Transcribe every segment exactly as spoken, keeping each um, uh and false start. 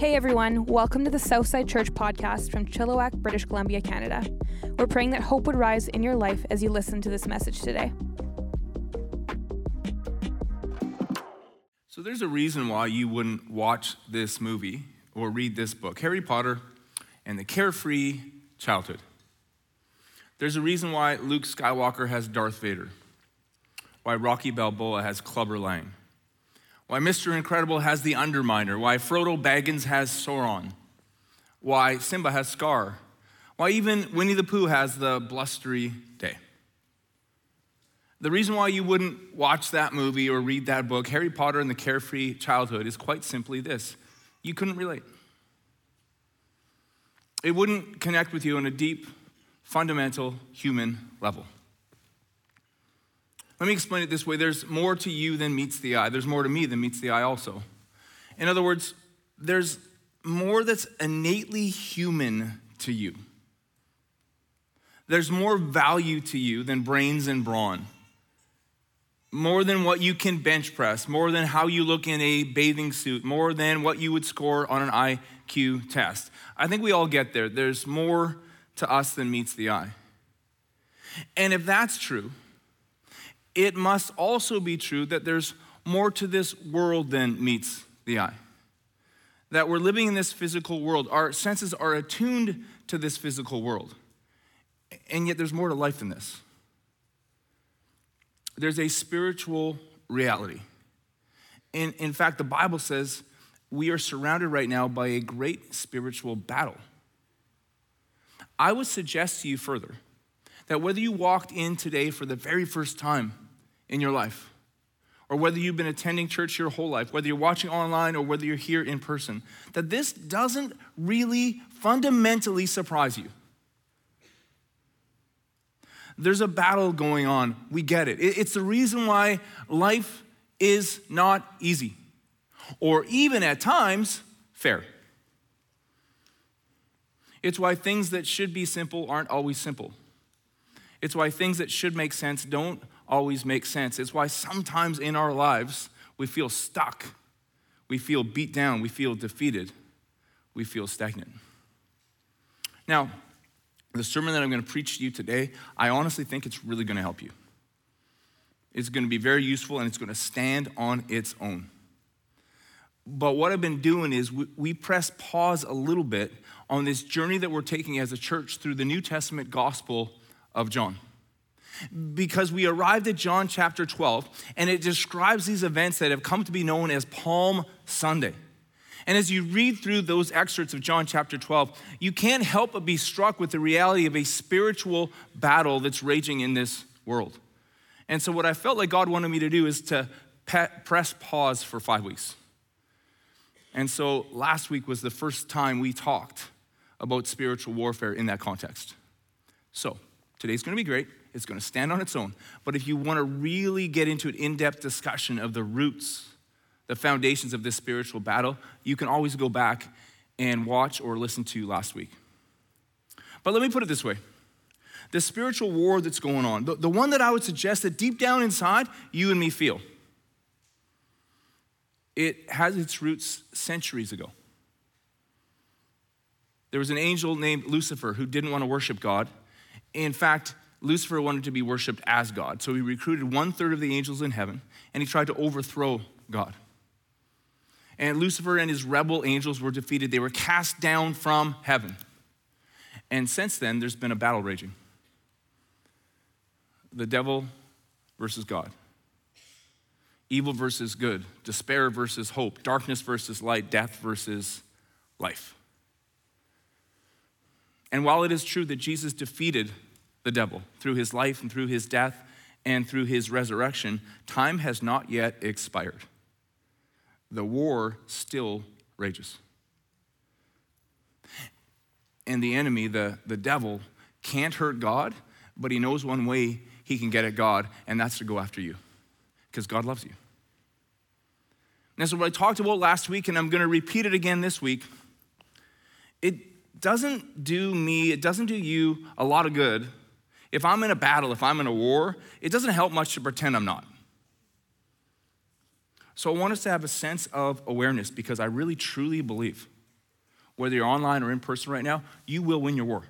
Hey everyone, welcome to the Southside Church podcast from Chilliwack, British Columbia, Canada. We're praying that hope would rise in your life as you listen to this message today. So there's a reason why you wouldn't watch this movie or read this book, Harry Potter and the Carefree Childhood. There's a reason why Luke Skywalker has Darth Vader, why Rocky Balboa has Clubber Lang, why Mister Incredible has the Underminer, why Frodo Baggins has Sauron, why Simba has Scar, why even Winnie the Pooh has the blustery day. The reason why you wouldn't watch that movie or read that book, Harry Potter and the Carefree Childhood, is quite simply this: you couldn't relate. It wouldn't connect with you on a deep, fundamental human level. Let me explain it this way. There's more to you than meets the eye. There's more to me than meets the eye also. In other words, there's more that's innately human to you. There's more value to you than brains and brawn. More than what you can bench press, more than how you look in a bathing suit, more than what you would score on an I Q test. I think we all get there. There's more to us than meets the eye. And if that's true, it must also be true that there's more to this world than meets the eye. That we're living in this physical world. Our senses are attuned to this physical world. And yet there's more to life than this. There's a spiritual reality. And in fact, the Bible says we are surrounded right now by a great spiritual battle. I would suggest to you further that whether you walked in today for the very first time in your life, or whether you've been attending church your whole life, whether you're watching online or whether you're here in person, that this doesn't really fundamentally surprise you. There's a battle going on. We get it. It's the reason why life is not easy, or even at times fair. It's why things that should be simple aren't always simple. It's why things that should make sense don't always make sense. It's why sometimes in our lives we feel stuck, we feel beat down, we feel defeated, we feel stagnant. Now, the sermon that I'm going to preach to you today, I honestly think it's really going to help you. It's going to be very useful, and it's going to stand on its own. But what I've been doing is we, we press pause a little bit on this journey that we're taking as a church through the New Testament Gospel of John. Because we arrived at John chapter twelve, and it describes these events that have come to be known as Palm Sunday. And as you read through those excerpts of John chapter twelve, you can't help but be struck with the reality of a spiritual battle that's raging in this world. And so what I felt like God wanted me to do is to pe- press pause for five weeks. And so last week was the first time we talked about spiritual warfare in that context. So today's going to be great. It's going to stand on its own. But if you want to really get into an in-depth discussion of the roots, the foundations of this spiritual battle, you can always go back and watch or listen to last week. But let me put it this way. The spiritual war that's going on, the, the one that I would suggest that deep down inside you and me feel, it has its roots centuries ago. There was an angel named Lucifer who didn't want to worship God. In fact, Lucifer wanted to be worshiped as God. So he recruited one third of the angels in heaven, and he tried to overthrow God. And Lucifer and his rebel angels were defeated. They were cast down from heaven. And since then, there's been a battle raging. The devil versus God. Evil versus good. Despair versus hope. Darkness versus light. Death versus life. And while it is true that Jesus defeated the devil through his life and through his death and through his resurrection, time has not yet expired. The war still rages. And the enemy, the, the devil, can't hurt God, but he knows one way he can get at God, and that's to go after you, because God loves you. And so what I talked about last week, and I'm going to repeat it again this week, it doesn't do me, it doesn't do you a lot of good. If I'm in a battle, if I'm in a war, it doesn't help much to pretend I'm not. So I want us to have a sense of awareness, because I really truly believe whether you're online or in person right now, you will win your war.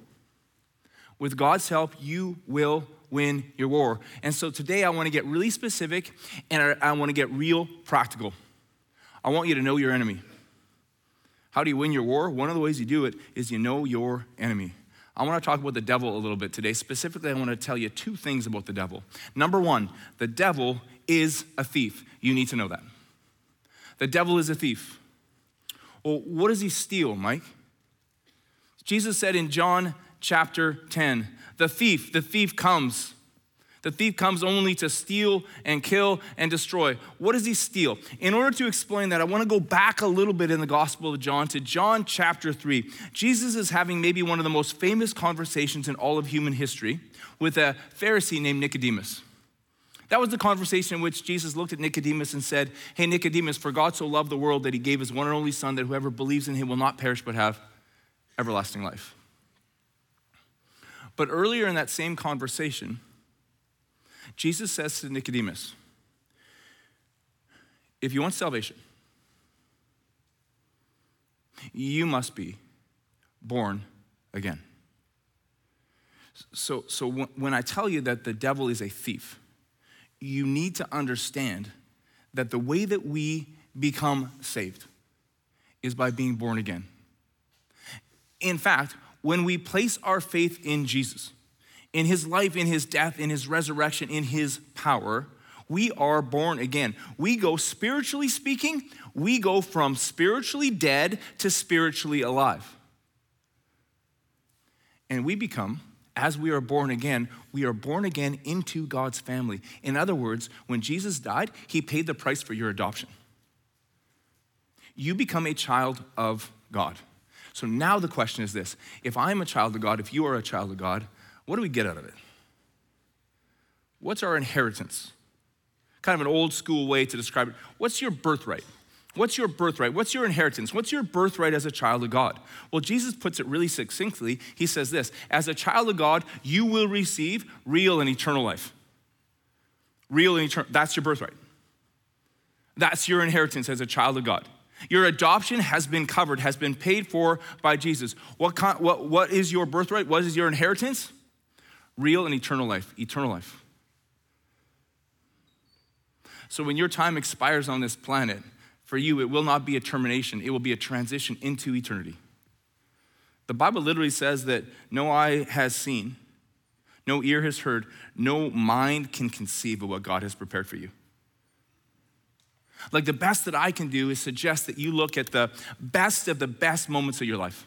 With God's help, you will win your war. And so today I want to get really specific and I, I want to get real practical. I want you to know your enemy. How do you win your war? One of the ways you do it is you know your enemy. I want to talk about the devil a little bit today. Specifically, I want to tell you two things about the devil. Number one, the devil is a thief. You need to know that. The devil is a thief. Well, what does he steal, Mike? Jesus said in John chapter ten, the thief, the thief comes. The thief comes only to steal and kill and destroy. What does he steal? In order to explain that, I want to go back a little bit in the Gospel of John to John chapter three. Jesus is having maybe one of the most famous conversations in all of human history with a Pharisee named Nicodemus. That was the conversation in which Jesus looked at Nicodemus and said, hey, Nicodemus, for God so loved the world that he gave his one and only son that whoever believes in him will not perish but have everlasting life. But earlier in that same conversation, Jesus says to Nicodemus, if you want salvation, you must be born again. So, so when I tell you that the devil is a thief, you need to understand that the way that we become saved is by being born again. In fact, when we place our faith in Jesus, in his life, in his death, in his resurrection, in his power, we are born again. We go, spiritually speaking, we go from spiritually dead to spiritually alive. And we become, as we are born again, we are born again into God's family. In other words, when Jesus died, he paid the price for your adoption. You become a child of God. So now the question is this, if I'm a child of God, if you are a child of God, what do we get out of it? What's our inheritance? Kind of an old school way to describe it. What's your birthright? What's your birthright? What's your inheritance? What's your birthright as a child of God? Well, Jesus puts it really succinctly. He says this, as a child of God, you will receive real and eternal life. Real and eternal, that's your birthright. That's your inheritance as a child of God. Your adoption has been covered, has been paid for by Jesus. What kind, what, what is your birthright? What is your inheritance? Real and eternal life, eternal life. So when your time expires on this planet, for you, it will not be a termination. It will be a transition into eternity. The Bible literally says that no eye has seen, no ear has heard, no mind can conceive of what God has prepared for you. Like the best that I can do is suggest that you look at the best of the best moments of your life.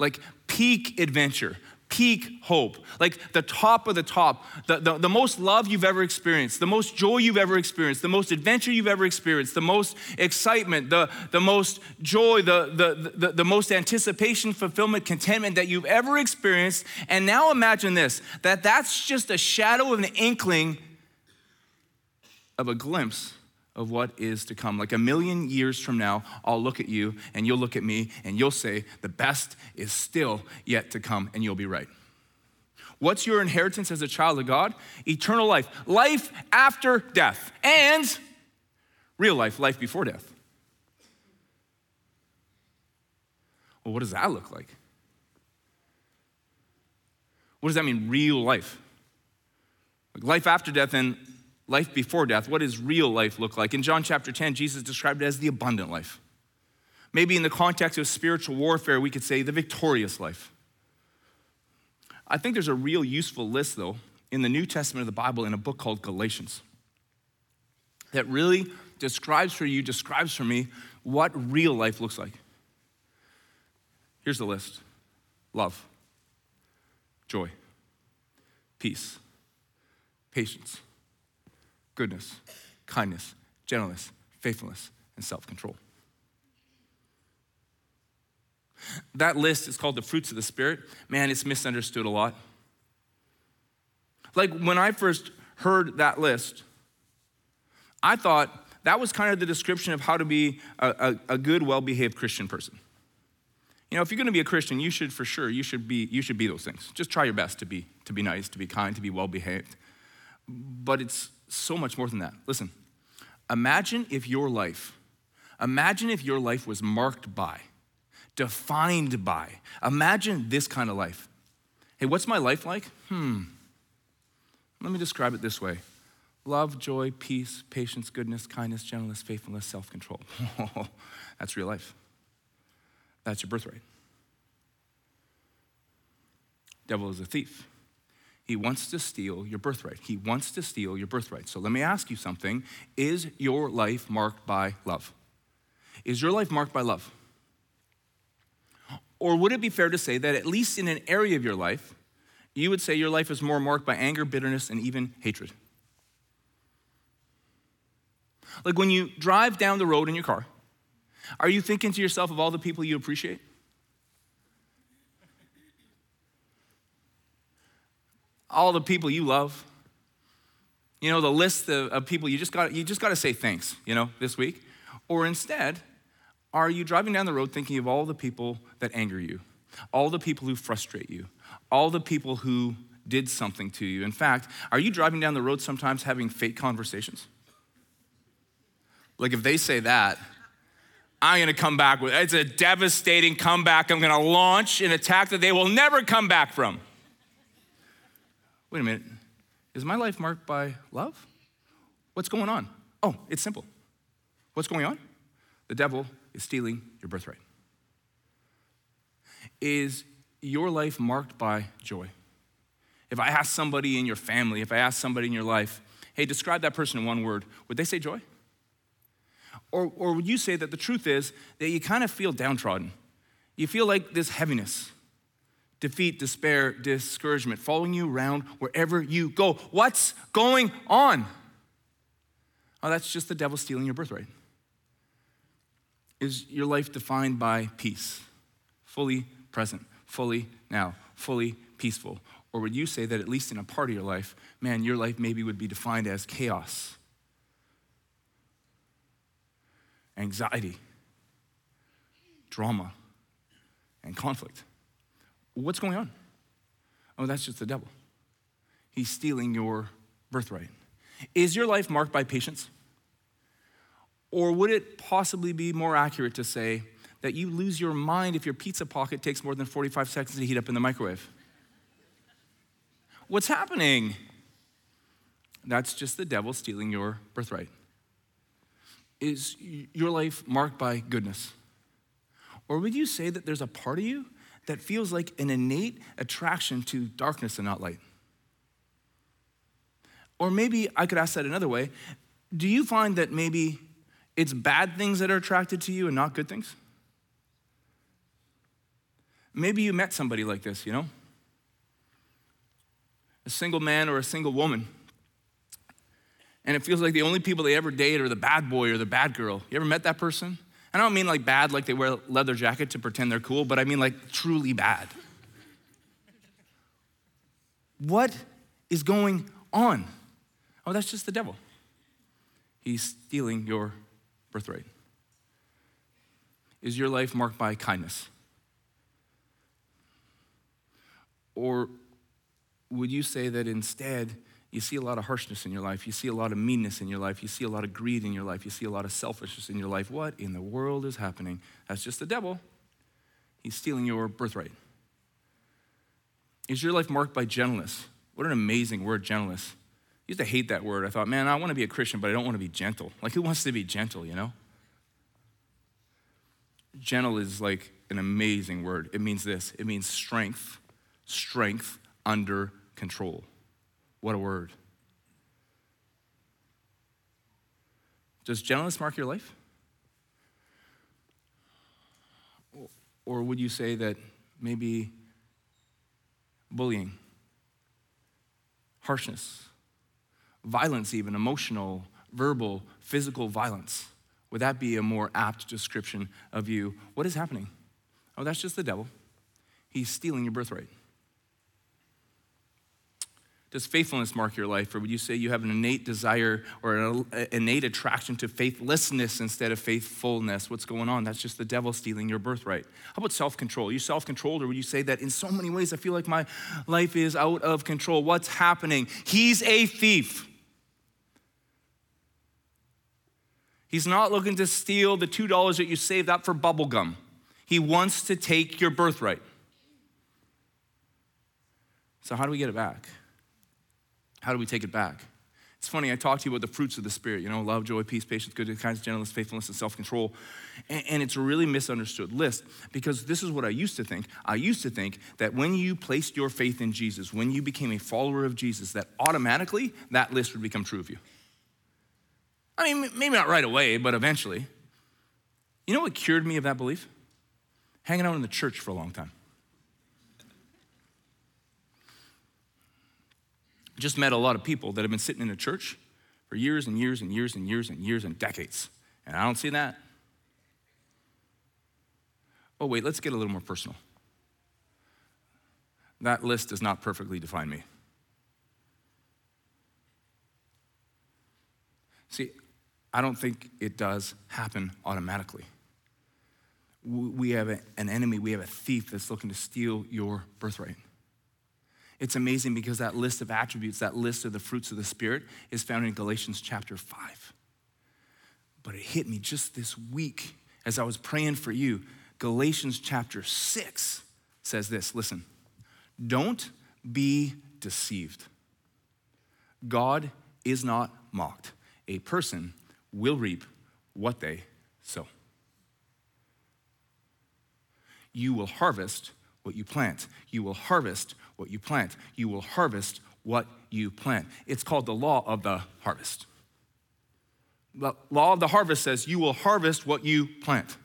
Like peak adventure, peak hope, like the top of the top, the, the, the most love you've ever experienced, the most joy you've ever experienced, the most adventure you've ever experienced, the most excitement, the, the most joy, the, the, the, the most anticipation, fulfillment, contentment that you've ever experienced. And now imagine this, that that's just a shadow of an inkling of a glimpse of what is to come. Like a million years from now, I'll look at you and you'll look at me and you'll say, the best is still yet to come, and you'll be right. What's your inheritance as a child of God? Eternal life, life after death, and real life, life before death. Well, what does that look like? What does that mean, real life? Like life after death and life before death. What does real life look like? In John chapter ten, Jesus described it as the abundant life. Maybe in the context of spiritual warfare, we could say the victorious life. I think there's a real useful list, though, in the New Testament of the Bible in a book called Galatians that really describes for you, describes for me what real life looks like. Here's the list. Love, joy, peace, patience, goodness, kindness, gentleness, faithfulness, and self-control. That list is called the Fruits of the Spirit. Man, it's misunderstood a lot. Like when I first heard that list, I thought that was kind of the description of how to be a, a, a good, well-behaved Christian person. You know, if you're going to be a Christian, you should for sure, you should be, you should be those things. Just try your best to be, to be nice, to be kind, to be well-behaved. But it's so much more than that. Listen, imagine if your life, imagine if your life was marked by defined by. Imagine this kind of life. Hey, what's my life like? Hmm. Let me describe it this way. Love, joy, peace, patience, goodness, kindness, gentleness, faithfulness, self-control. That's real life. That's your birthright. Devil is a thief. He wants to steal your birthright. He wants to steal your birthright. So let me ask you something. Is your life marked by love? Is your life marked by love? Or would it be fair to say that at least in an area of your life, you would say your life is more marked by anger, bitterness, and even hatred? Like when you drive down the road in your car, are you thinking to yourself of all the people you appreciate? All the people you love? You know, the list of, of people you just got you just got to say thanks, you know, this week? Or instead, are you driving down the road thinking of all the people that anger you, all the people who frustrate you, all the people who did something to you? In fact, are you driving down the road sometimes having fake conversations? Like if they say that, I'm gonna come back with, it's a devastating comeback. I'm gonna launch an attack that they will never come back from. Wait a minute, is my life marked by love? What's going on? Oh, it's simple. What's going on? The devil is stealing your birthright. Is your life marked by joy? If I ask somebody in your family, if I ask somebody in your life, hey, describe that person in one word, would they say joy? Or, or would you say that the truth is that you kind of feel downtrodden? You feel like this heaviness, defeat, despair, discouragement following you around wherever you go. What's going on? Oh, that's just the devil stealing your birthright. Is your life defined by peace? Fully present, fully now, fully peaceful. Or would you say that at least in a part of your life, man, your life maybe would be defined as chaos, anxiety, drama, and conflict? What's going on? Oh, that's just the devil. He's stealing your birthright. Is your life marked by patience? Or would it possibly be more accurate to say that you lose your mind if your pizza pocket takes more than forty-five seconds to heat up in the microwave? What's happening? That's just the devil stealing your birthright. Is your life marked by goodness? Or would you say that there's a part of you that feels like an innate attraction to darkness and not light? Or maybe I could ask that another way. Do you find that maybe it's bad things that are attracted to you and not good things? Maybe you met somebody like this, you know? A single man or a single woman. And it feels like the only people they ever date are the bad boy or the bad girl. You ever met that person? And I don't mean like bad, like they wear a leather jacket to pretend they're cool, but I mean like truly bad. What is going on? Oh, that's just the devil. He's stealing your birthright. Is your life marked by kindness? Or would you say that instead, you see a lot of harshness in your life. You see a lot of meanness in your life. You see a lot of greed in your life. You see a lot of selfishness in your life. What in the world is happening? That's just the devil. He's stealing your birthright. Is your life marked by gentleness? What an amazing word, gentleness. I used to hate that word. I thought, man, I want to be a Christian, but I don't want to be gentle. Like, who wants to be gentle, you know? Gentle is like an amazing word. It means this. It means strength, strength under control. What a word. Does gentleness mark your life? Or would you say that maybe bullying, harshness, violence even, emotional, verbal, physical violence, would that be a more apt description of you? What is happening? Oh, that's just the devil. He's stealing your birthright. Does faithfulness mark your life? Or would you say you have an innate desire or an innate attraction to faithlessness instead of faithfulness? What's going on? That's just the devil stealing your birthright. How about self-control? Are you self-controlled, or would you say that in so many ways I feel like my life is out of control? What's happening? He's a thief. He's not looking to steal the two dollars that you saved up for bubble gum. He wants to take your birthright. So how do we get it back? How do we take it back? It's funny, I talked to you about the fruits of the Spirit, you know, love, joy, peace, patience, goodness, kindness, gentleness, faithfulness, and self-control. And, and it's a really misunderstood list, because this is what I used to think. I used to think that when you placed your faith in Jesus, when you became a follower of Jesus, that automatically that list would become true of you. I mean, maybe not right away, but eventually. You know what cured me of that belief? Hanging out in the church for a long time. Just met a lot of people that have been sitting in a church for years and years and years and years and years and decades. And I don't see that. Oh, wait, let's get a little more personal. That list does not perfectly define me. See, I don't think it does happen automatically. We have an enemy, we have a thief that's looking to steal your birthright. It's amazing because that list of attributes, that list of the fruits of the Spirit is found in Galatians chapter five. But it hit me just this week as I was praying for you. Galatians chapter six says this, listen, don't be deceived. God is not mocked. A person will reap what they sow. You will harvest what you plant. You will harvest what you plant. You will harvest what you plant. It's called the law of the harvest. The law of the harvest says you will harvest what you plant.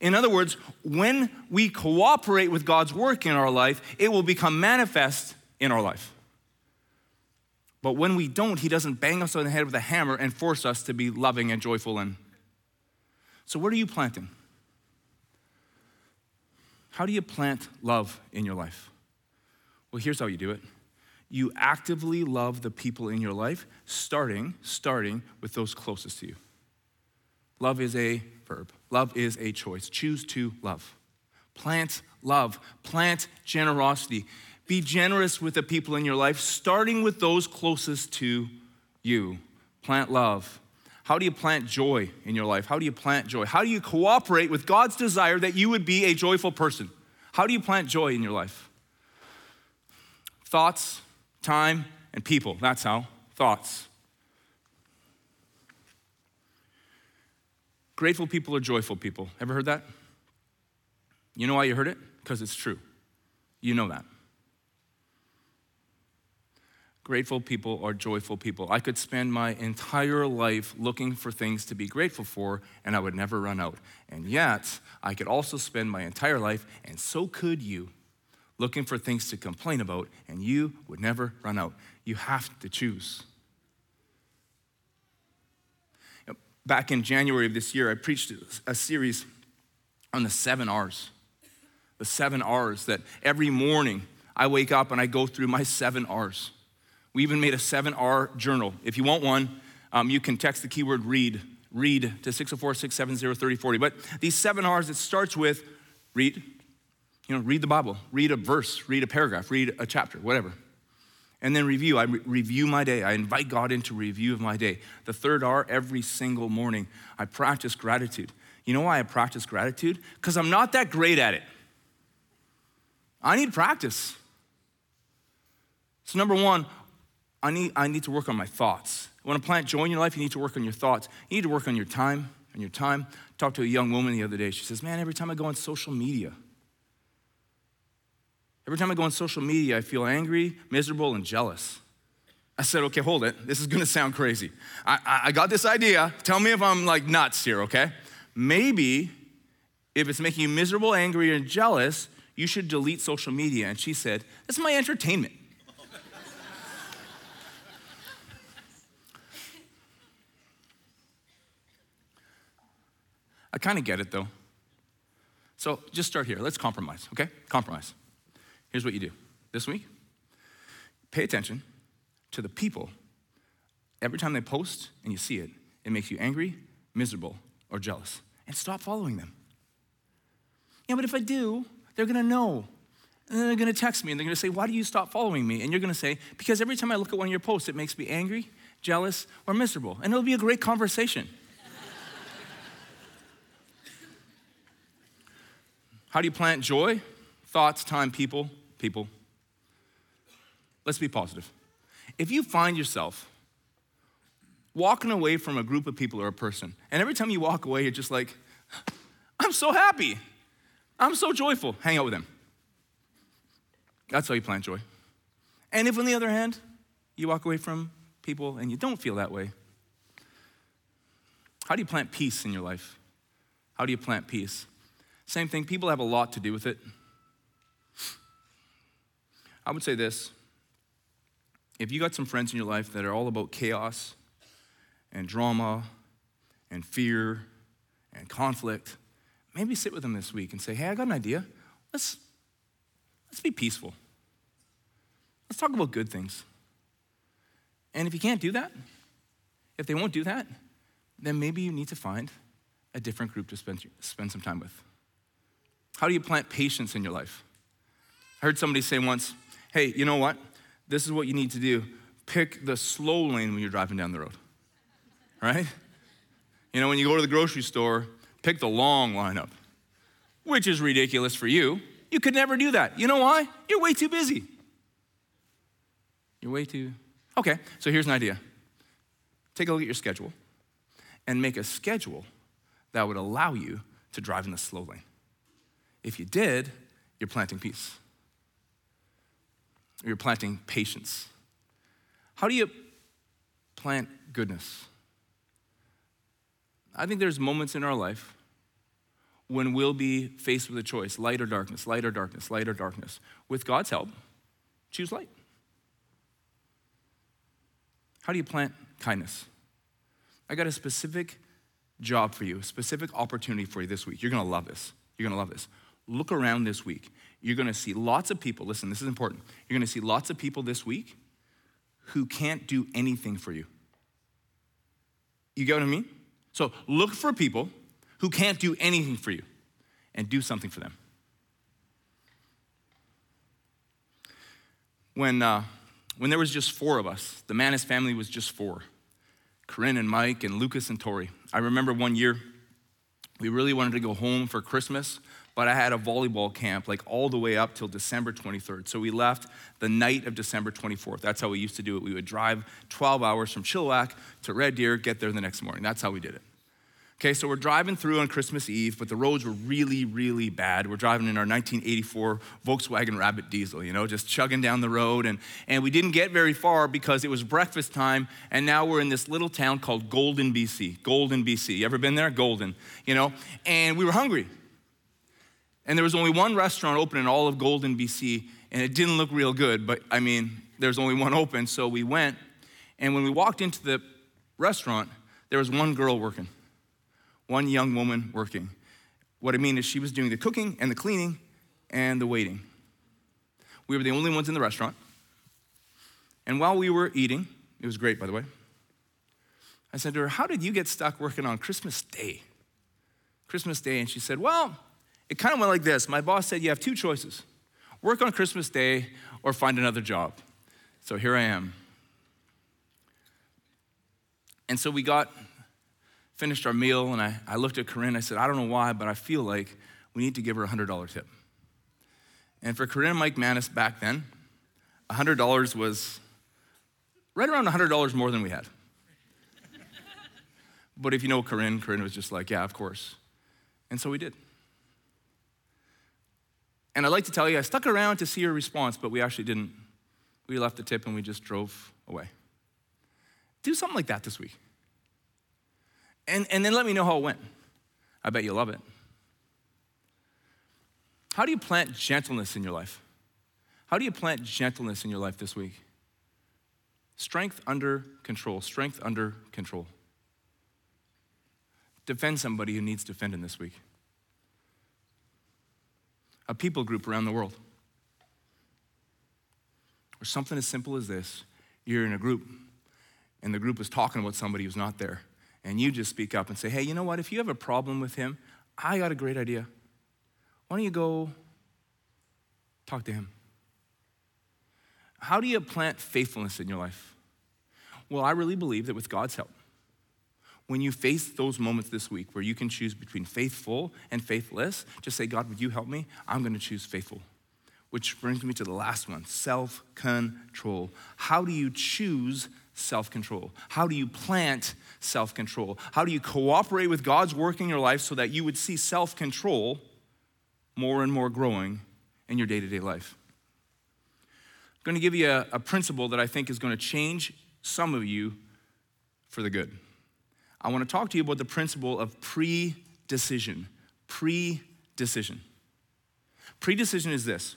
In other words, when we cooperate with God's work in our life, it will become manifest in our life. But when we don't, he doesn't bang us on the head with a hammer and force us to be loving and joyful. And so what are you planting? How do you plant love in your life? Well, here's how you do it. You actively love the people in your life, starting, starting with those closest to you. Love is a verb. Love is a choice. Choose to love. Plant love. Plant generosity. Be generous with the people in your life, starting with those closest to you. Plant love. How do you plant joy in your life? How do you plant joy? How do you cooperate with God's desire that you would be a joyful person? How do you plant joy in your life? Thoughts, time, and people. That's how. Thoughts. Grateful people are joyful people. Ever heard that? You know why you heard it? Because it's true. You know that. Grateful people are joyful people. I could spend my entire life looking for things to be grateful for, and I would never run out. And yet, I could also spend my entire life, and so could you, looking for things to complain about, and you would never run out. You have to choose. Back in January of this year, I preached a series on the seven R's. The seven R's that every morning I wake up and I go through my seven R's. We even made a seven R journal. If you want one, um, you can text the keyword read, read to six oh four, six seven oh, three oh four oh. But these seven R's, it starts with read. You know, read the Bible, read a verse, read a paragraph, read a chapter, whatever. And then review. I re- review my day. I invite God into review of my day. The third R, every single morning, I practice gratitude. You know why I practice gratitude? Because I'm not that great at it. I need practice. So number one, I need, I need to work on my thoughts. You want to plant joy in your life, you need to work on your thoughts. You need to work on your time, on your time. I talked to a young woman the other day. She says, man, every time I go on social media, every time I go on social media, I feel angry, miserable, and jealous. I said, okay, hold it. This is going to sound crazy. I, I, I got this idea. Tell me if I'm like nuts here, okay? Maybe if it's making you miserable, angry, and jealous, you should delete social media. And she said, that's my entertainment. I kind of get it, though. So just start here. Let's compromise, okay? Compromise. Here's what you do. This week, pay attention to the people. Every time they post and you see it, it makes you angry, miserable, or jealous. And stop following them. Yeah, but if I do, they're going to know. And then they're going to text me, and they're going to say, why do you stop following me? And you're going to say, because every time I look at one of your posts, it makes me angry, jealous, or miserable. And it'll be a great conversation. How do you plant joy? Thoughts, time, people, people. Let's be positive. If you find yourself walking away from a group of people or a person, and every time you walk away, you're just like, I'm so happy. I'm so joyful. Hang out with them. That's how you plant joy. And if, on the other hand, you walk away from people and you don't feel that way, how do you plant peace in your life? How do you plant peace? Same thing, people have a lot to do with it. I would say this. If you got some friends in your life that are all about chaos and drama and fear and conflict, maybe sit with them this week and say, hey, I got an idea. Let's, let's be peaceful. Let's talk about good things. And if you can't do that, if they won't do that, then maybe you need to find a different group to spend, spend some time with. How do you plant patience in your life? I heard somebody say once, hey, you know what? This is what you need to do. Pick the slow lane when you're driving down the road, right? You know, when you go to the grocery store, pick the long lineup, which is ridiculous for you. You could never do that. You know why? You're way too busy. You're way too, okay, so here's an idea. Take a look at your schedule and make a schedule that would allow you to drive in the slow lane. If you did, you're planting peace. You're planting patience. How do you plant goodness? I think there's moments in our life when we'll be faced with a choice, light or darkness, light or darkness, light or darkness. With God's help, choose light. How do you plant kindness? I got a specific job for you, a specific opportunity for you this week. You're gonna love this. You're gonna love this. Look around this week. You're gonna see lots of people, listen, this is important. You're gonna see lots of people this week who can't do anything for you. You get what I mean? So look for people who can't do anything for you and do something for them. When, uh, when there was just four of us, the Manis family was just four, Corinne and Mike and Lucas and Tori. I remember one year, we really wanted to go home for Christmas, but I had a volleyball camp like all the way up till December twenty-third. So we left the night of December twenty-fourth. That's how we used to do it. We would drive twelve hours from Chilliwack to Red Deer, get there the next morning. That's how we did it. Okay, so we're driving through on Christmas Eve, but the roads were really, really bad. We're driving in our nineteen eighty-four Volkswagen Rabbit diesel, you know, just chugging down the road. And, and we didn't get very far because it was breakfast time, and now we're in this little town called Golden, B C. Golden, B C. You ever been there? Golden, you know? And we were hungry. And there was only one restaurant open in all of Golden, B C, and it didn't look real good, but I mean, there's only one open, so we went. And when we walked into the restaurant, there was one girl working. One young woman working. What I mean is she was doing the cooking and the cleaning and the waiting. We were the only ones in the restaurant. And while we were eating, it was great, by the way, I said to her, how did you get stuck working on Christmas Day? Christmas Day, and she said, well, it kind of went like this. My boss said, you have two choices. Work on Christmas Day or find another job. So here I am. And so we got... finished our meal, and I, I looked at Corinne. I said, I don't know why, but I feel like we need to give her a one hundred dollars tip. And for Corinne and Mike Manis back then, one hundred dollars was right around one hundred dollars more than we had. But if you know Corinne, Corinne was just like, yeah, of course. And so we did. And I'd like to tell you, I stuck around to see her response, but we actually didn't. We left the tip, and we just drove away. Do something like that this week. And, and then let me know how it went. I bet you'll love it. How do you plant gentleness in your life? How do you plant gentleness in your life this week? Strength under control, strength under control. Defend somebody who needs defending this week. A people group around the world. Or something as simple as this. You're in a group, and the group is talking about somebody who's not there. And you just speak up and say, hey, you know what? If you have a problem with him, I got a great idea. Why don't you go talk to him? How do you plant faithfulness in your life? Well, I really believe that with God's help, When you face those moments this week where you can choose between faithful and faithless, just say, God, would you help me? I'm gonna choose faithful. Which brings me to the last one, self-control. How do you choose self-control? How do you plant self-control? How do you cooperate with God's work in your life so that you would see self-control more and more growing in your day-to-day life? I'm gonna give you a, a principle that I think is gonna change some of you for the good. I wanna talk to you about the principle of pre-decision. Pre-decision. Pre-decision is this.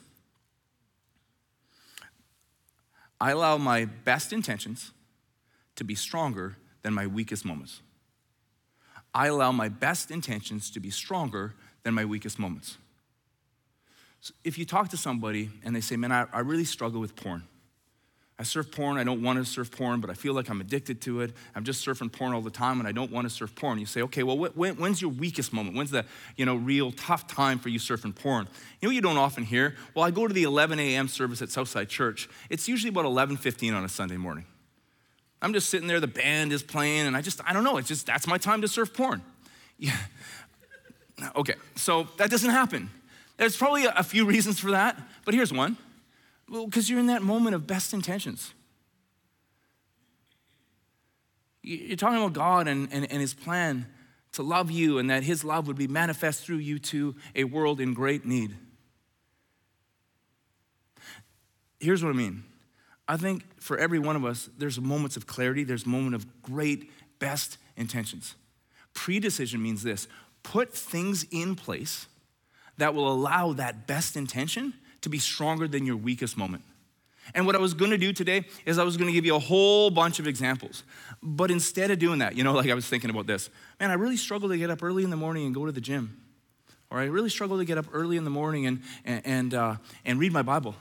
I allow my best intentions to be stronger than my weakest moments. I allow my best intentions to be stronger than my weakest moments. So if you talk to somebody and they say, man, I, I really struggle with porn. I surf porn, I don't wanna surf porn, but I feel like I'm addicted to it. I'm just surfing porn all the time and I don't wanna surf porn. You say, okay, well, when, when's your weakest moment? When's the, you know, real tough time for you surfing porn? You know what you don't often hear? Well, I go to the eleven a.m. service at Southside Church. It's usually about eleven fifteen on a Sunday morning. I'm just sitting there, the band is playing, and I just, I don't know, it's just, that's my time to surf porn. Yeah. Okay, so that doesn't happen. There's probably a few reasons for that, but here's one. Well, because you're in that moment of best intentions. You're talking about God and, and, and his plan to love you and that his love would be manifest through you to a world in great need. Here's what I mean. I think for every one of us, there's moments of clarity. There's a moment of great best intentions. Pre-decision means this. Put things in place that will allow that best intention to be stronger than your weakest moment. And what I was gonna do today is I was gonna give you a whole bunch of examples. But instead of doing that, you know, like I was thinking about this, man, I really struggle to get up early in the morning and go to the gym. Or I really struggle to get up early in the morning and, and, and, uh, and read my Bible.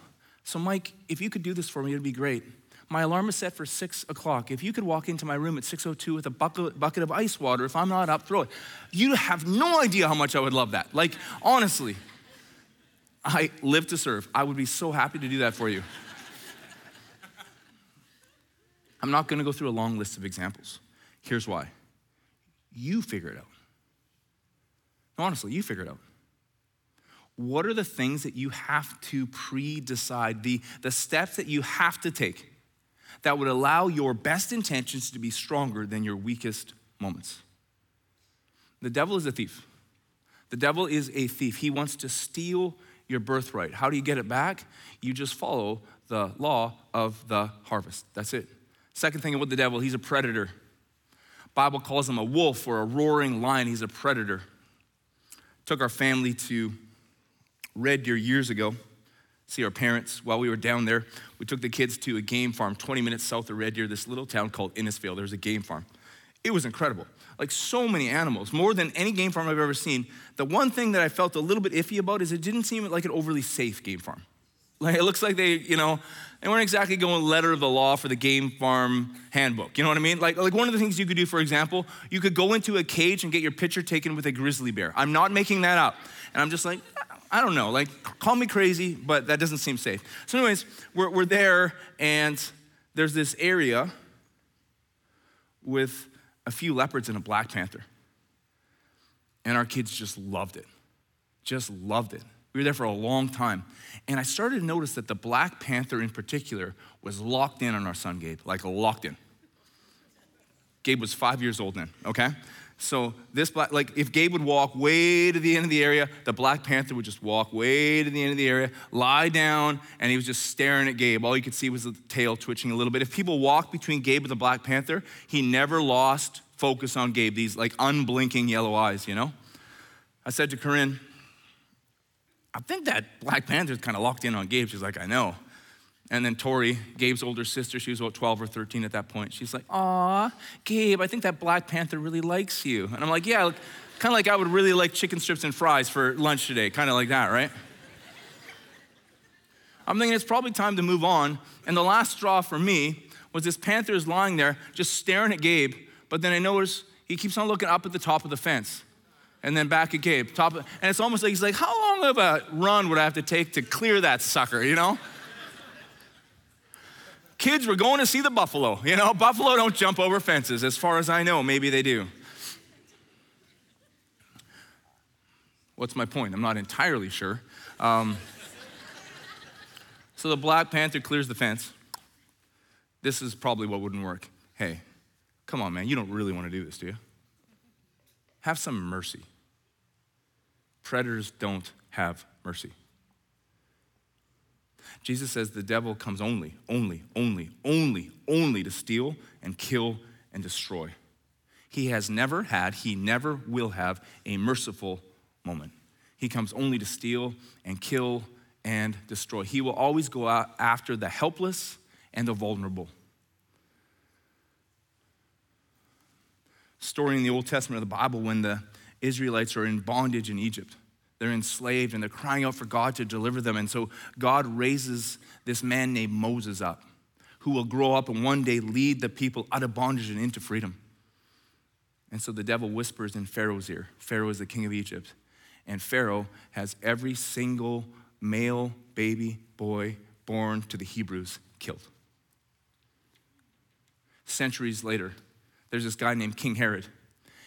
So Mike, if you could do this for me, it'd be great. My alarm is set for six o'clock. If you could walk into my room at six oh two with a bucket, bucket of ice water, if I'm not up, throw it. You have no idea how much I would love that. Like, honestly. I live to serve. I would be so happy to do that for you. I'm not gonna go through a long list of examples. Here's why. You figure it out. Honestly, you figure it out. What are the things that you have to pre-decide, the, the steps that you have to take that would allow your best intentions to be stronger than your weakest moments? The devil is a thief. The devil is a thief. He wants to steal your birthright. How do you get it back? You just follow the law of the harvest. That's it. Second thing about the devil, he's a predator. Bible calls him a wolf or a roaring lion. He's a predator. Took our family to Red Deer years ago, see our parents while we were down there. We took the kids to a game farm twenty minutes south of Red Deer, this little town called Innisfail. There's a game farm. It was incredible. Like so many animals, more than any game farm I've ever seen. The one thing that I felt a little bit iffy about is it didn't seem like an overly safe game farm. Like it looks like they, you know, they weren't exactly going letter of the law for the game farm handbook. You know what I mean? Like, like one of the things you could do, for example, you could go into a cage and get your picture taken with a grizzly bear. I'm not making that up. And I'm just like, I don't know, like call me crazy, but that doesn't seem safe. So anyways, we're, we're there and there's this area with a few leopards and a black panther. And our kids just loved it, just loved it. We were there for a long time. And I started to notice that the black panther in particular was locked in on our son, Gabe, like locked in. Gabe was five years old then, okay? So this black, like if Gabe would walk way to the end of the area, the black panther would just walk way to the end of the area, lie down, and he was just staring at Gabe. All you could see was the tail twitching a little bit. If people walked between Gabe and the black panther, he never lost focus on Gabe, these like unblinking yellow eyes, you know? I said to Corinne, I think that black panther's kind of locked in on Gabe. She's like, I know. And then Tori, Gabe's older sister, she was about twelve or thirteen at that point. She's like, aw, Gabe, I think that black panther really likes you. And I'm like, yeah, like, kind of like I would really like chicken strips and fries for lunch today, kind of like that, right? I'm thinking it's probably time to move on. And the last straw for me was this panther is lying there just staring at Gabe, but then I notice he keeps on looking up at the top of the fence. And then back at Gabe, top of, and it's almost like he's like, how long of a run would I have to take to clear that sucker, you know? Kids were going to see the buffalo. You know, buffalo don't jump over fences. As far as I know, maybe they do. What's my point? I'm not entirely sure. Um, so the Black Panther clears the fence. This is probably what wouldn't work. Hey, come on, man. You don't really want to do this, do you? Have some mercy. Predators don't have mercy. Jesus says the devil comes only, only, only, only, only to steal and kill and destroy. He has never had, he never will have a merciful moment. He comes only to steal and kill and destroy. He will always go out after the helpless and the vulnerable. Story in the Old Testament of the Bible when the Israelites are in bondage in Egypt. They're enslaved and they're crying out for God to deliver them. And so God raises this man named Moses up, who will grow up and one day lead the people out of bondage and into freedom. And so the devil whispers in Pharaoh's ear. Pharaoh is the king of Egypt. And Pharaoh has every single male baby boy born to the Hebrews killed. Centuries later, there's this guy named King Herod.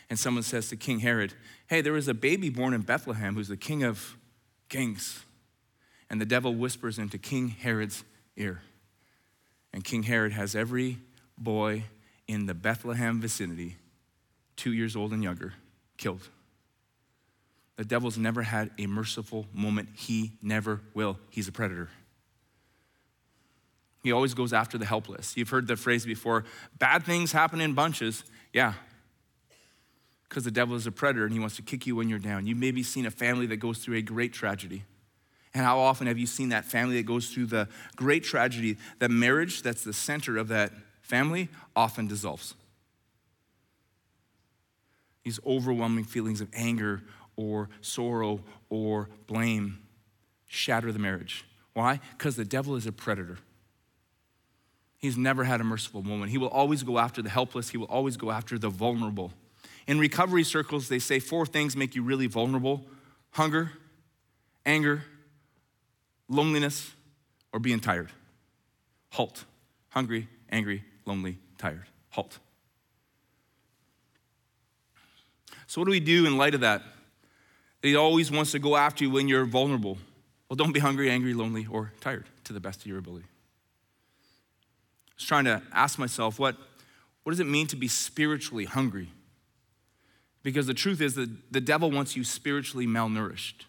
And someone says to King Herod, hey, there was a baby born in Bethlehem who's the king of kings. And the devil whispers into King Herod's ear. And King Herod has every boy in the Bethlehem vicinity, two years old and younger, killed. The devil's never had a merciful moment. He never will. He's a predator. He always goes after the helpless. You've heard the phrase before, bad things happen in bunches. Yeah. Because the devil is a predator and he wants to kick you when you're down. You've maybe seen a family that goes through a great tragedy. And how often have you seen that family that goes through the great tragedy, that marriage that's the center of that family often dissolves. These overwhelming feelings of anger or sorrow or blame shatter the marriage. Why? Because the devil is a predator. He's never had a merciful moment. He will always go after the helpless. He will always go after the vulnerable. In recovery circles, they say four things make you really vulnerable: hunger, anger, loneliness, or being tired. Halt. Hungry, angry, lonely, tired. Halt. So what do we do in light of that? He always wants to go after you when you're vulnerable. Well, don't be hungry, angry, lonely, or tired to the best of your ability. I was trying to ask myself, what, what does it mean to be spiritually hungry? Because the truth is that the devil wants you spiritually malnourished.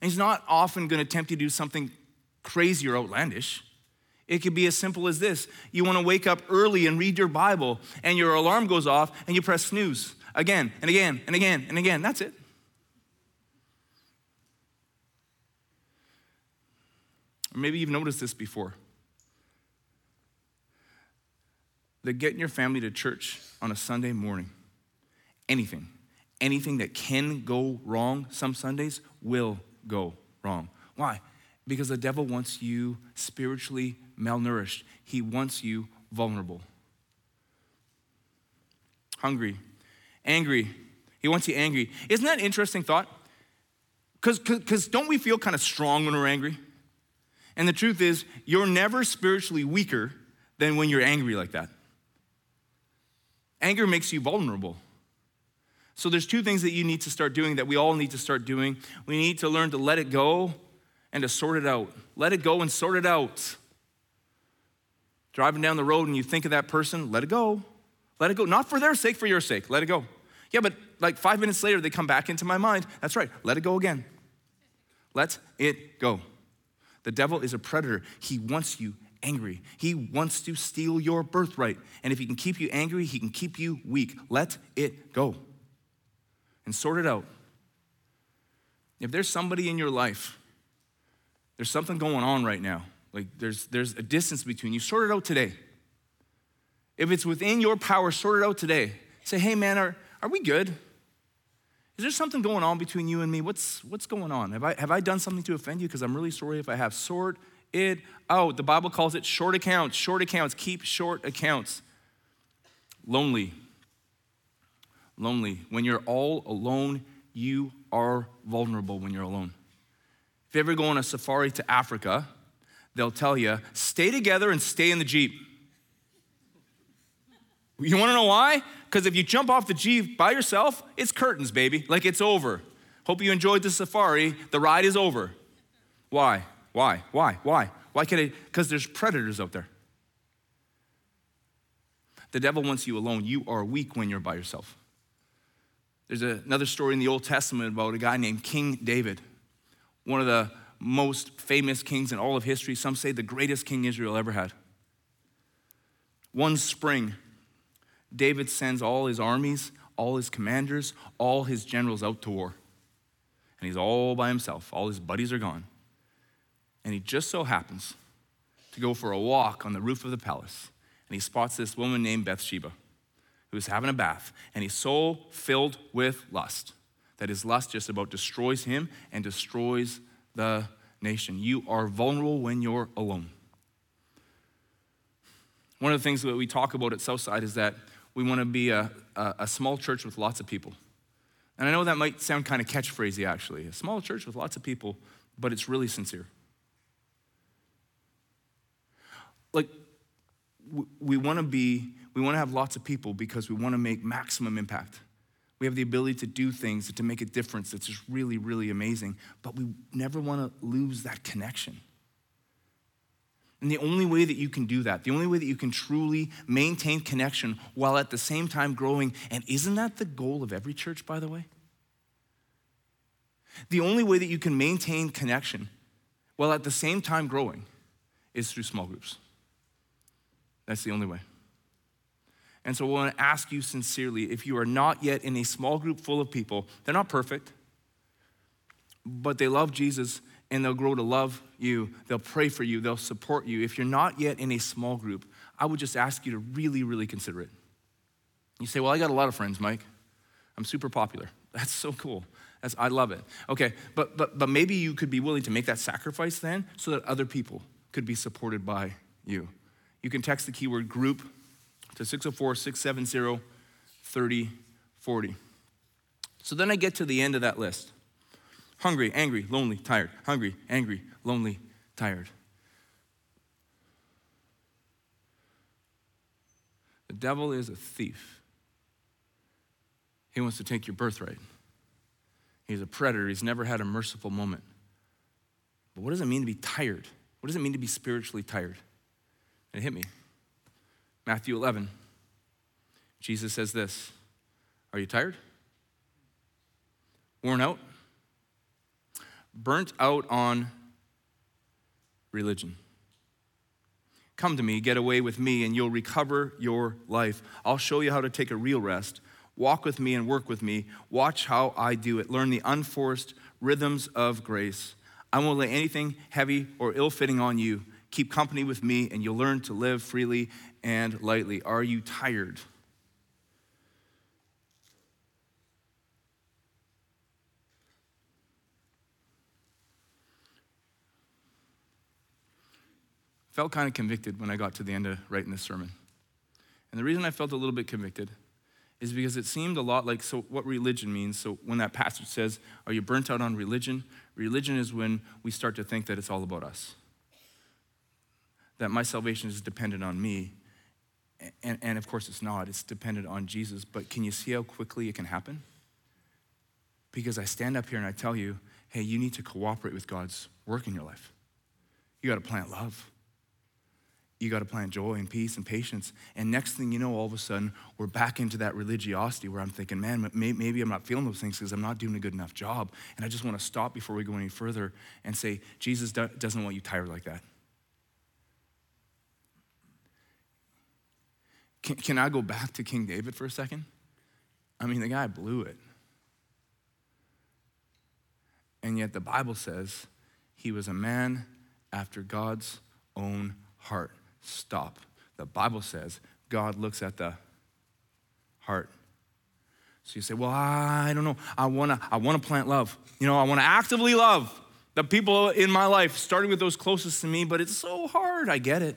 And he's not often going to tempt you to do something crazy or outlandish. It could be as simple as this. You want to wake up early and read your Bible, and your alarm goes off, and you press snooze again and again and again and again. That's it. Or maybe you've noticed this before. The getting your family to church on a Sunday morning, anything, anything that can go wrong some Sundays will go wrong. Why? Because the devil wants you spiritually malnourished. He wants you vulnerable, hungry, angry. He wants you angry. Isn't that an interesting thought? Because because don't we feel kind of strong when we're angry? And the truth is, you're never spiritually weaker than when you're angry like that. Anger makes you vulnerable. So there's two things that you need to start doing, that we all need to start doing. We need to learn to let it go and to sort it out. Let it go and sort it out. Driving down the road and you think of that person, let it go. Let it go, not for their sake, for your sake. Let it go. Yeah, but like five minutes later, they come back into my mind. That's right, let it go again. Let it go. The devil is a predator. He wants you angry. He wants to steal your birthright. And if he can keep you angry, he can keep you weak. Let it go and sort it out. If there's somebody in your life, there's something going on right now. Like there's there's a distance between you. Sort it out today. If it's within your power, sort it out today. Say, hey man, are, are we good? Is there something going on between you and me? What's what's going on? Have I have I done something to offend you? Because I'm really sorry if I have. Sort it out. The Bible calls it short accounts. Short accounts. Keep short accounts. Lonely. Lonely. When you're all alone, you are vulnerable when you're alone. If you ever go on a safari to Africa, they'll tell you, stay together and stay in the Jeep. You wanna know why? Because if you jump off the jeep by yourself, it's curtains, baby. Like, it's over. Hope you enjoyed the safari. The ride is over. Why? Why? Why? Why? Why can't I? Because there's predators out there. The devil wants you alone. You are weak when you're by yourself. There's a, another story in the Old Testament about a guy named King David, one of the most famous kings in all of history. Some say the greatest king Israel ever had. One spring, David sends all his armies, all his commanders, all his generals out to war. And he's all by himself. All his buddies are gone. And he just so happens to go for a walk on the roof of the palace. And he spots this woman named Bathsheba, who is having a bath. And he's so filled with lust that his lust just about destroys him and destroys the nation. You are vulnerable when you're alone. One of the things that we talk about at Southside is that we want to be a, a, a small church with lots of people. And I know that might sound kind of catchphrasy, actually. A small church with lots of people, but it's really sincere. Like, we want to be, we want to have lots of people because we want to make maximum impact. We have the ability to do things, to make a difference that's just really, really amazing, but we never want to lose that connection. And the only way that you can do that, the only way that you can truly maintain connection while at the same time growing, and isn't that the goal of every church, by the way? The only way that you can maintain connection while at the same time growing is through small groups. That's the only way. And so I want to ask you sincerely, if you are not yet in a small group full of people, they're not perfect, but they love Jesus and they'll grow to love you, they'll pray for you, they'll support you. If you're not yet in a small group, I would just ask you to really, really consider it. You say, well, I got a lot of friends, Mike. I'm super popular. That's so cool. That's, I love it. Okay, but, but, but maybe you could be willing to make that sacrifice then so that other people could be supported by you. You can text the keyword group to six oh four, six seven zero, three oh four oh. So then I get to the end of that list. Hungry, angry, lonely, tired. Hungry, angry, lonely, tired. The devil is a thief. He wants to take your birthright. He's a predator. He's never had a merciful moment. But what does it mean to be tired? What does it mean to be spiritually tired? And it hit me. Matthew eleven. Jesus says this. Are you tired? Worn out? Burnt out on religion. Come to me, get away with me, and you'll recover your life. I'll show you how to take a real rest. Walk with me and work with me. Watch how I do it. Learn the unforced rhythms of grace. I won't lay anything heavy or ill-fitting on you. Keep company with me, and you'll learn to live freely and lightly. Are you tired? I felt kind of convicted when I got to the end of writing this sermon. And the reason I felt a little bit convicted is because it seemed a lot like so what religion means. So when that passage says, are you burnt out on religion? Religion is when we start to think that it's all about us, that my salvation is dependent on me. And, and of course it's not, it's dependent on Jesus. But can you see how quickly it can happen? Because I stand up here and I tell you, hey, you need to cooperate with God's work in your life. You gotta plant love. You got to plant joy and peace and patience. And next thing you know, all of a sudden, we're back into that religiosity where I'm thinking, man, maybe I'm not feeling those things because I'm not doing a good enough job. And I just want to stop before we go any further and say, Jesus doesn't want you tired like that. Can, can I go back to King David for a second? I mean, the guy blew it. And yet the Bible says he was a man after God's own heart. Stop. The Bible says God looks at the heart. So you say, well, I don't know. I want to I want to plant love. You know, I want to actively love the people in my life, starting with those closest to me, but it's so hard. I get it.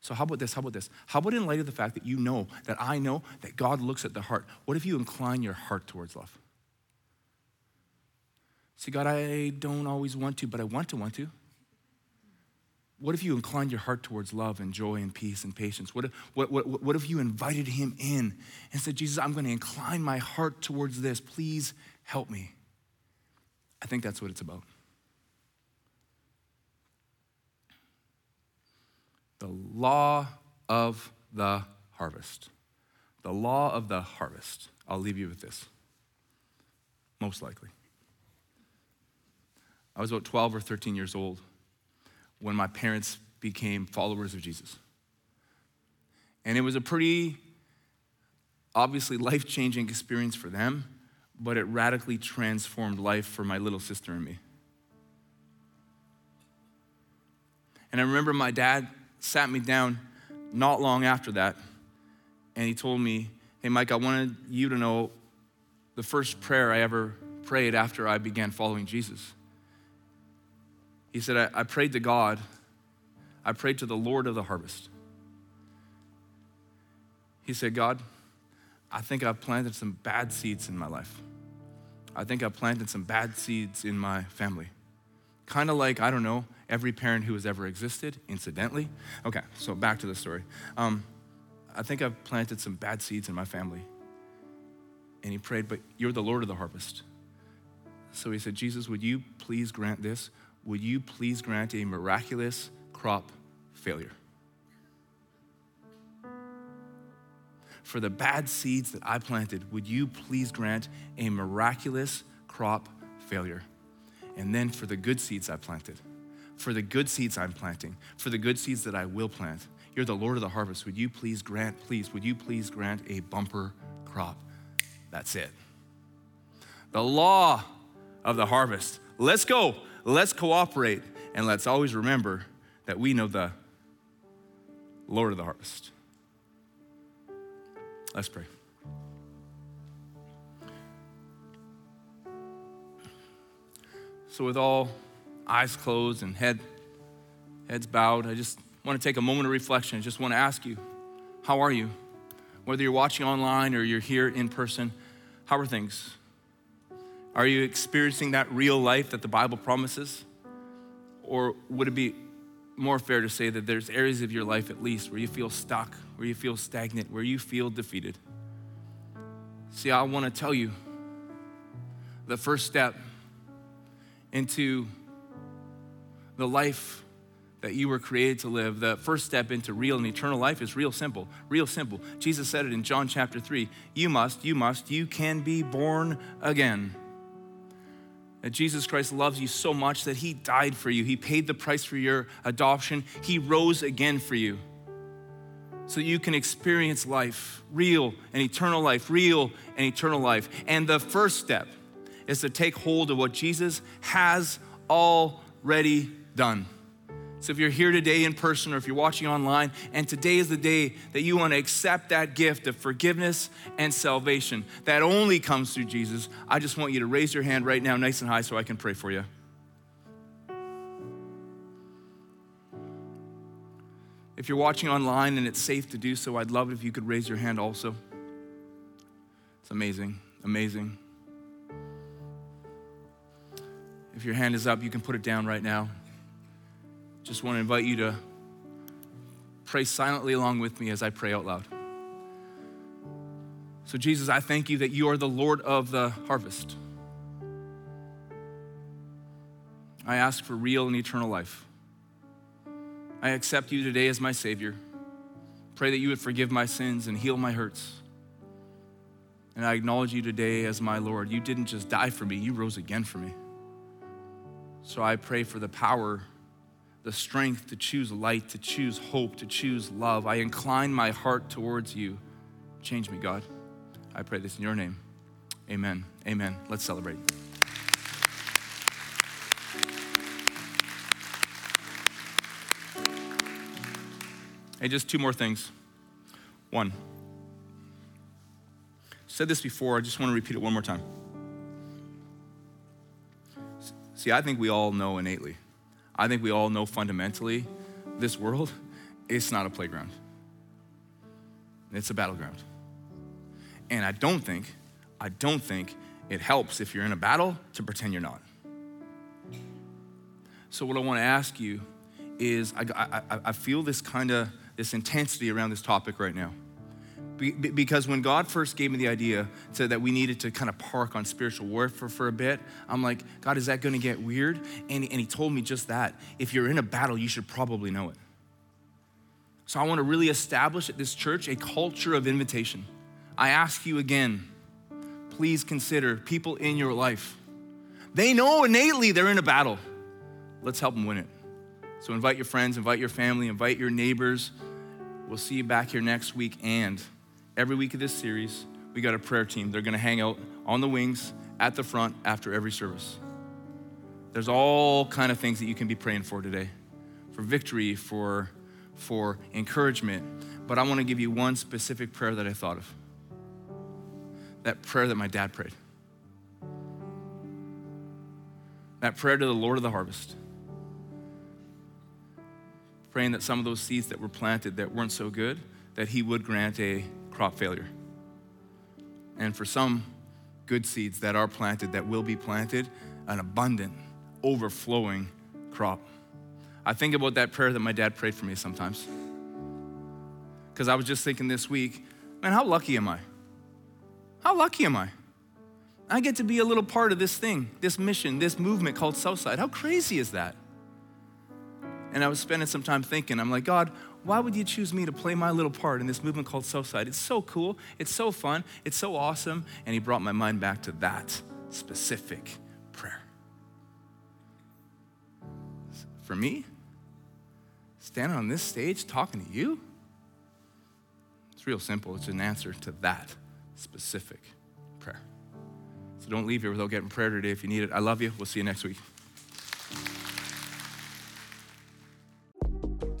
So how about this? How about this? How about in light of the fact that you know, that I know, that God looks at the heart, what if you incline your heart towards love? See, God, I don't always want to, but I want to want to. What if you inclined your heart towards love and joy and peace and patience? What if, what, what, what if you invited him in and said, Jesus, I'm going to incline my heart towards this. Please help me. I think that's what it's about. The law of the harvest. The law of the harvest. I'll leave you with this. Most likely. I was about twelve or thirteen years old when my parents became followers of Jesus. And it was a pretty, obviously, life-changing experience for them, but it radically transformed life for my little sister and me. And I remember my dad sat me down not long after that, and he told me, hey, Mike, I wanted you to know the first prayer I ever prayed after I began following Jesus. He said, I, I prayed to God. I prayed to the Lord of the harvest. He said, God, I think I've planted some bad seeds in my life. I think I've planted some bad seeds in my family. Kind of like, I don't know, every parent who has ever existed, incidentally. Okay, so back to the story. Um, I think I've planted some bad seeds in my family. And he prayed, but you're the Lord of the harvest. So he said, Jesus, would you please grant this? Would you please grant a miraculous crop failure? For the bad seeds that I planted, would you please grant a miraculous crop failure? And then for the good seeds I planted, for the good seeds I'm planting, for the good seeds that I will plant, you're the Lord of the harvest. Would you please grant, please, would you please grant a bumper crop? That's it. The law of the harvest. Let's go. Let's cooperate, and let's always remember that we know the Lord of the harvest. Let's pray. So with all eyes closed and head, heads bowed, I just want to take a moment of reflection. I just want to ask you, how are you? Whether you're watching online or you're here in person, how are things? Are you experiencing that real life that the Bible promises? Or would it be more fair to say that there's areas of your life at least where you feel stuck, where you feel stagnant, where you feel defeated? See, I want to tell you the first step into the life that you were created to live, the first step into real and eternal life is real simple, real simple. Jesus said it in John chapter three, you must, you must, you can be born again. That Jesus Christ loves you so much that he died for you. He paid the price for your adoption. He rose again for you so you can experience life, real and eternal life, real and eternal life. And the first step is to take hold of what Jesus has already done. So if you're here today in person or if you're watching online, and today is the day that you want to accept that gift of forgiveness and salvation that only comes through Jesus, I just want you to raise your hand right now nice and high so I can pray for you. If you're watching online and it's safe to do so, I'd love it if you could raise your hand also. It's amazing, amazing. If your hand is up, you can put it down right now. Just want to invite you to pray silently along with me as I pray out loud. So Jesus, I thank you that you are the Lord of the harvest. I ask for real and eternal life. I accept you today as my Savior. Pray that you would forgive my sins and heal my hurts. And I acknowledge you today as my Lord. You didn't just die for me, you rose again for me. So I pray for the power, the strength to choose light, to choose hope, to choose love. I incline my heart towards you. Change me, God. I pray this in your name. Amen. Amen. Let's celebrate. Hey, just two more things. One, I said this before, I just want to repeat it one more time. See, I think we all know innately. I think we all know fundamentally this world, it's not a playground. It's a battleground. And I don't think, I don't think it helps if you're in a battle to pretend you're not. So what I want to ask you is I, I, I feel this kind of, this intensity around this topic right now. Be, because when God first gave me the idea to, that we needed to kind of park on spiritual warfare for a bit, I'm like, God, is that gonna get weird? And, and he told me just that. If you're in a battle, you should probably know it. So I wanna really establish at this church a culture of invitation. I ask you again, please consider people in your life. They know innately they're in a battle. Let's help them win it. So invite your friends, invite your family, invite your neighbors. We'll see you back here next week. And every week of this series, we got a prayer team. They're gonna hang out on the wings at the front after every service. There's all kind of things that you can be praying for today, for victory, for, for encouragement. But I wanna give you one specific prayer that I thought of. That prayer that my dad prayed. That prayer to the Lord of the harvest. Praying that some of those seeds that were planted that weren't so good, that he would grant a crop failure. And for some good seeds that are planted, that will be planted, an abundant, overflowing crop. I think about that prayer that my dad prayed for me sometimes. Because I was just thinking this week, man, how lucky am I? How lucky am I? I get to be a little part of this thing, this mission, this movement called Southside. How crazy is that? And I was spending some time thinking, I'm like, God, why would you choose me to play my little part in this movement called Southside? It's so cool, it's so fun, it's so awesome. And he brought my mind back to that specific prayer. For me, standing on this stage talking to you, it's real simple. It's an answer to that specific prayer. So don't leave here without getting prayer today if you need it. I love you. We'll see you next week.